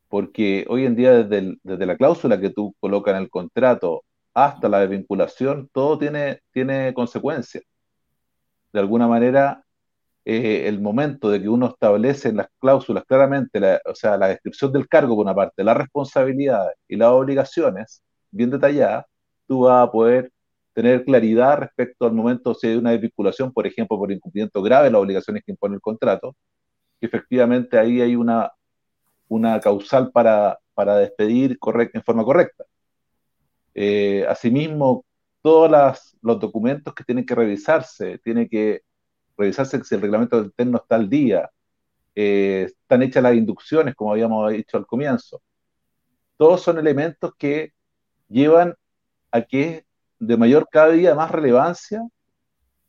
porque hoy en día desde, el, desde la cláusula que tú colocas en el contrato hasta la desvinculación, todo tiene, tiene consecuencias. De alguna manera, eh, el momento de que uno establece en las cláusulas claramente, la, o sea, la descripción del cargo por una parte, las responsabilidades y las obligaciones, bien detalladas, tú vas a poder tener claridad respecto al momento si hay una desvinculación, por ejemplo, por incumplimiento grave de las obligaciones que impone el contrato, que efectivamente ahí hay una, una causal para, para despedir correcta, en forma correcta. Eh, asimismo, todos las, los documentos que tienen que revisarse, tiene que revisarse si el reglamento interno está al día, eh, están hechas las inducciones, como habíamos dicho al comienzo. Todos son elementos que llevan a que de mayor cada día más relevancia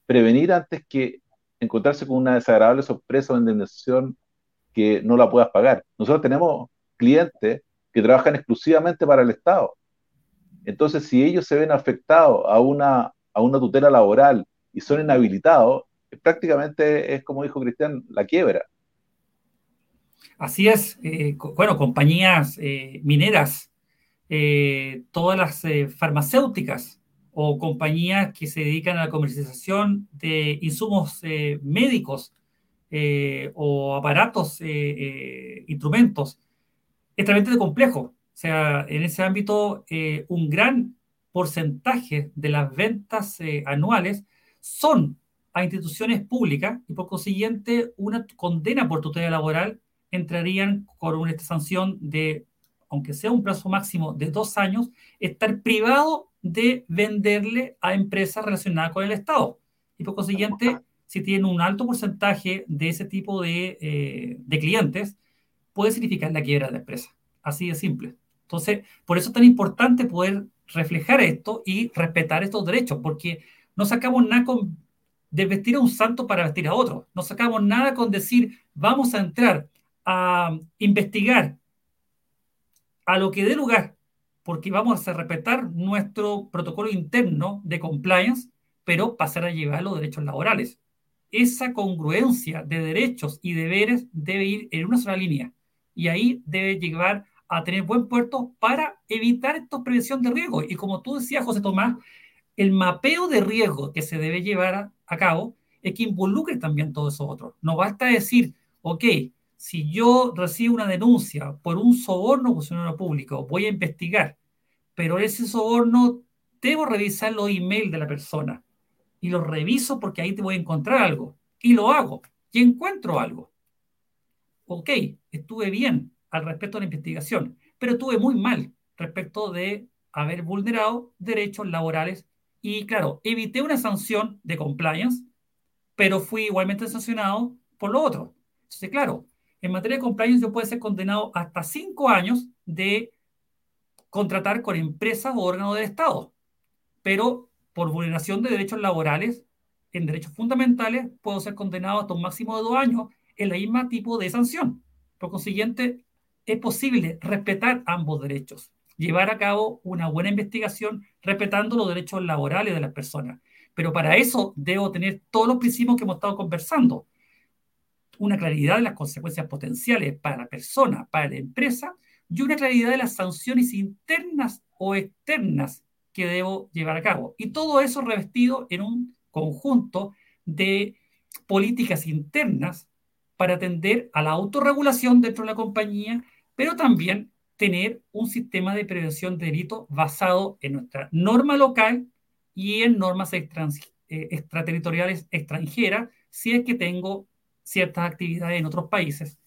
prevenir antes que encontrarse con una desagradable sorpresa o indemnización que no la puedas pagar. Nosotros tenemos clientes que trabajan exclusivamente para el Estado. Entonces, si ellos se ven afectados a una, a una tutela laboral y son inhabilitados, prácticamente es, como dijo Cristian, la quiebra. Así es. Eh, co- bueno, compañías eh, mineras, eh, todas las eh, farmacéuticas o compañías que se dedican a la comercialización de insumos eh, médicos eh, o aparatos, eh, eh, instrumentos, es tremendamente complejo. O sea, en ese ámbito, eh, un gran porcentaje de las ventas eh, anuales son a instituciones públicas y, por consiguiente, una condena por tutela laboral entrarían con una sanción de, aunque sea un plazo máximo de dos años, estar privado de venderle a empresas relacionadas con el Estado. Y por consiguiente, si tienen un alto porcentaje de ese tipo de, eh, de clientes, puede significar la quiebra de la empresa. Así de simple. Entonces, por eso es tan importante poder reflejar esto y respetar estos derechos, porque no sacamos nada con desvestir a un santo para vestir a otro. No sacamos nada con decir, vamos a entrar a investigar a lo que dé lugar, porque vamos a respetar nuestro protocolo interno de compliance, pero pasar a llevar los derechos laborales. Esa congruencia de derechos y deberes debe ir en una sola línea, y ahí debe llevar a tener buen puerto para evitar esta prevención de riesgo. Y como tú decías, José Tomás, el mapeo de riesgo que se debe llevar a, a cabo es que involucre también todos esos otros. No basta decir, ok, si yo recibo una denuncia por un soborno a un funcionario público, voy a investigar, pero ese soborno debo revisar los emails de la persona y los reviso porque ahí te voy a encontrar algo y lo hago y encuentro algo. Ok, estuve bien al respecto de la investigación, pero estuve muy mal respecto de haber vulnerado derechos laborales y, claro, evité una sanción de compliance, pero fui igualmente sancionado por lo otro. Entonces, claro, en materia de compliance yo puedo ser condenado hasta cinco años de contratar con empresas o órganos del Estado, pero por vulneración de derechos laborales en derechos fundamentales puedo ser condenado hasta un máximo de dos años en la misma tipo de sanción. Por consiguiente, es posible respetar ambos derechos, llevar a cabo una buena investigación respetando los derechos laborales de las personas. Pero para eso debo tener todos los principios que hemos estado conversando, una claridad de las consecuencias potenciales para la persona, para la empresa, y una claridad de las sanciones internas o externas que debo llevar a cabo. Y todo eso revestido en un conjunto de políticas internas para atender a la autorregulación dentro de la compañía, pero también tener un sistema de prevención de delitos basado en nuestra norma local y en normas extrans- extraterritoriales extranjeras, si es que tengo ciertas actividades en otros países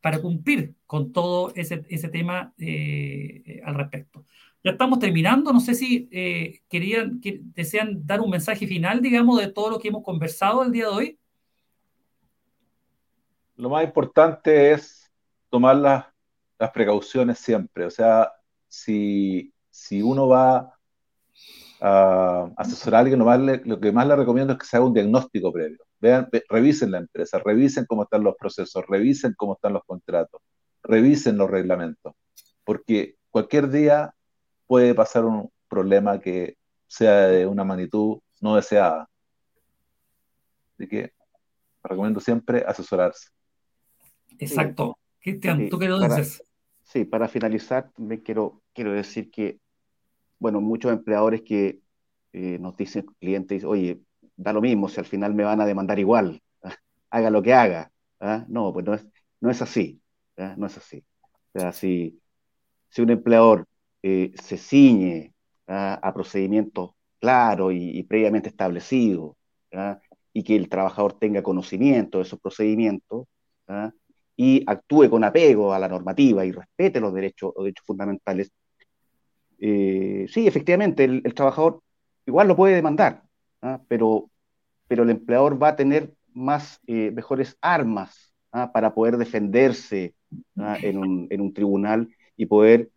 para cumplir con todo ese, ese tema eh, al respecto. Ya estamos terminando, no sé si eh, querían, que, desean dar un mensaje final, digamos, de todo lo que hemos conversado el día de hoy. Lo más importante es tomar las, las precauciones siempre, o sea, si, si uno va a asesorar a alguien, lo, más le, lo que más le recomiendo es que se haga un diagnóstico previo. Vean, revisen la empresa, revisen cómo están los procesos, revisen cómo están los contratos, revisen los reglamentos, porque cualquier día puede pasar un problema que sea de una magnitud no deseada. Así que recomiendo siempre asesorarse. Exacto. Sí. Cristian, sí, ¿tú qué lo dices? Sí, para finalizar, también quiero, quiero decir que, bueno, muchos empleadores que eh, nos dicen, clientes, oye, da lo mismo, si al final me van a demandar igual, ¿eh? Haga lo que haga, ¿eh? No, pues no es, no es así, ¿eh? No es así. O sea, si, si un empleador eh, se ciñe, ¿eh?, a procedimientos claros y, y previamente establecidos, ¿eh?, y que el trabajador tenga conocimiento de esos procedimientos, ¿eh?, y actúe con apego a la normativa y respete los derechos, los derechos fundamentales, eh, sí, efectivamente, el, el trabajador igual lo puede demandar, ¿eh? pero pero el empleador va a tener más, eh, mejores armas, ¿ah?, para poder defenderse, ¿ah?, en un, en un tribunal y poder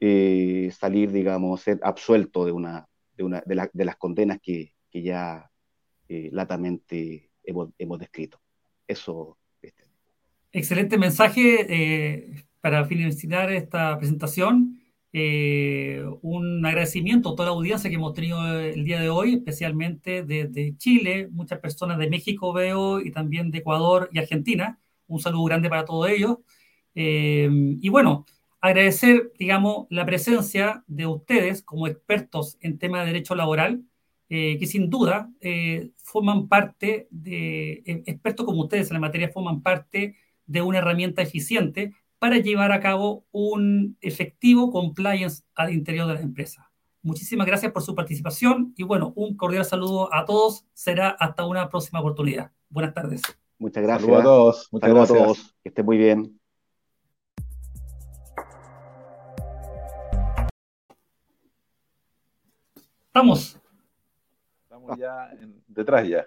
eh, salir, digamos, ser absuelto de una de una de, la, de las condenas que, que ya eh, latamente hemos, hemos descrito. Eso. Este. Excelente mensaje eh, para finalizar esta presentación. Eh, un agradecimiento a toda la audiencia que hemos tenido el día de hoy, especialmente desde Chile, muchas personas de México veo, y también de Ecuador y Argentina. Un saludo grande para todos ellos. Eh, y bueno, agradecer, digamos, la presencia de ustedes como expertos en tema de derecho laboral, eh, que sin duda eh, forman parte de, eh, expertos como ustedes en la materia, forman parte de una herramienta eficiente para llevar a cabo un efectivo compliance al interior de las empresas. Muchísimas gracias por su participación y bueno, un cordial saludo a todos. Será hasta una próxima oportunidad. Buenas tardes. Muchas gracias. Saludos a todos. Muchas Saludos gracias. a todos. Que estén muy bien. Estamos. Estamos ya en, detrás ya.